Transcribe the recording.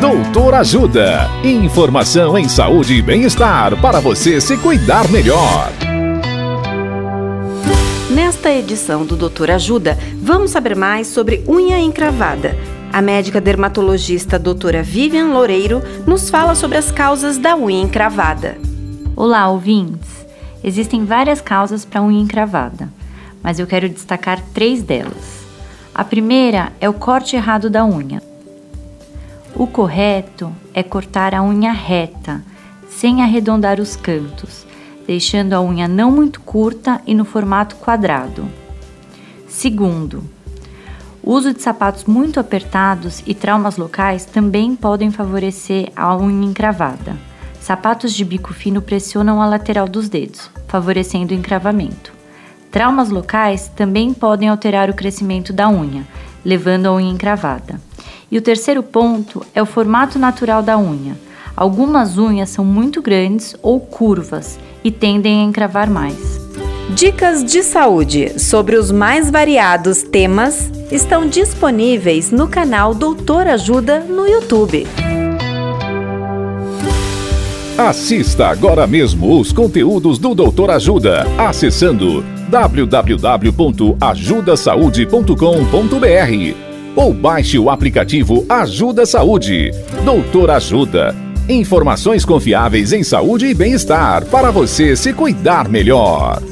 Doutor Ajuda. Informação em saúde e bem-estar para você se cuidar melhor. Nesta edição do Doutor Ajuda, vamos saber mais sobre unha encravada. A médica dermatologista doutora Vivian Loureiro nos fala sobre as causas da unha encravada. Olá, ouvintes! Existem várias causas para a unha encravada, mas eu quero destacar três delas. A primeira é o corte errado da unha. O correto é cortar a unha reta, sem arredondar os cantos, deixando a unha não muito curta e no formato quadrado. Segundo, o uso de sapatos muito apertados e traumas locais também podem favorecer a unha encravada. Sapatos de bico fino pressionam a lateral dos dedos, favorecendo o encravamento. Traumas locais também podem alterar o crescimento da unha, levando a unha encravada. E o terceiro ponto é o formato natural da unha. Algumas unhas são muito grandes ou curvas e tendem a encravar mais. Dicas de saúde sobre os mais variados temas estão disponíveis no canal Doutor Ajuda no YouTube. Assista agora mesmo os conteúdos do Doutor Ajuda acessando www.ajudasaude.com.br ou baixe o aplicativo Ajuda Saúde. Doutor Ajuda. Informações confiáveis em saúde e bem-estar para você se cuidar melhor.